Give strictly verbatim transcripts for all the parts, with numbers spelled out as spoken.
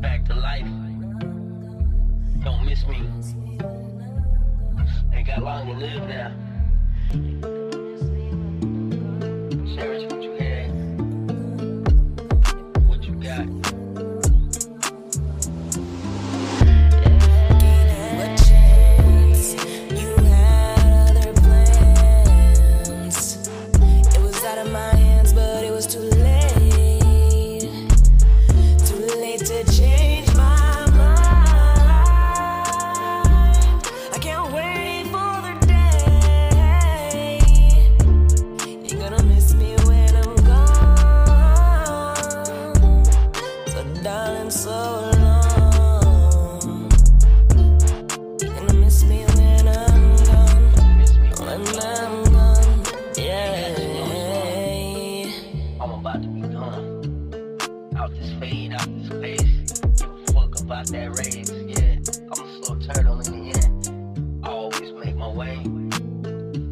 back to life. Don't miss me. Ain't got long to live now. That race, yeah, I'm a slow turtle in the end. I always make my way,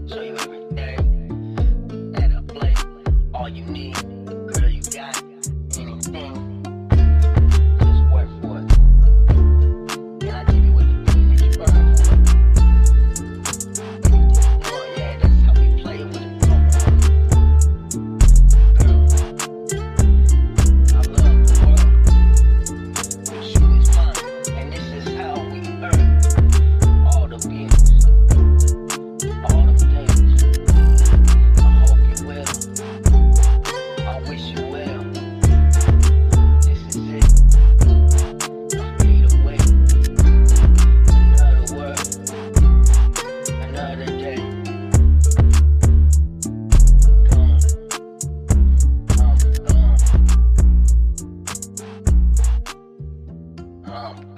show you everything at a place. All you need, girl, you got anything. Just work for it, and I give you everything that you burn for. Yeah, that's how we play with it. Girl, I love the world. Um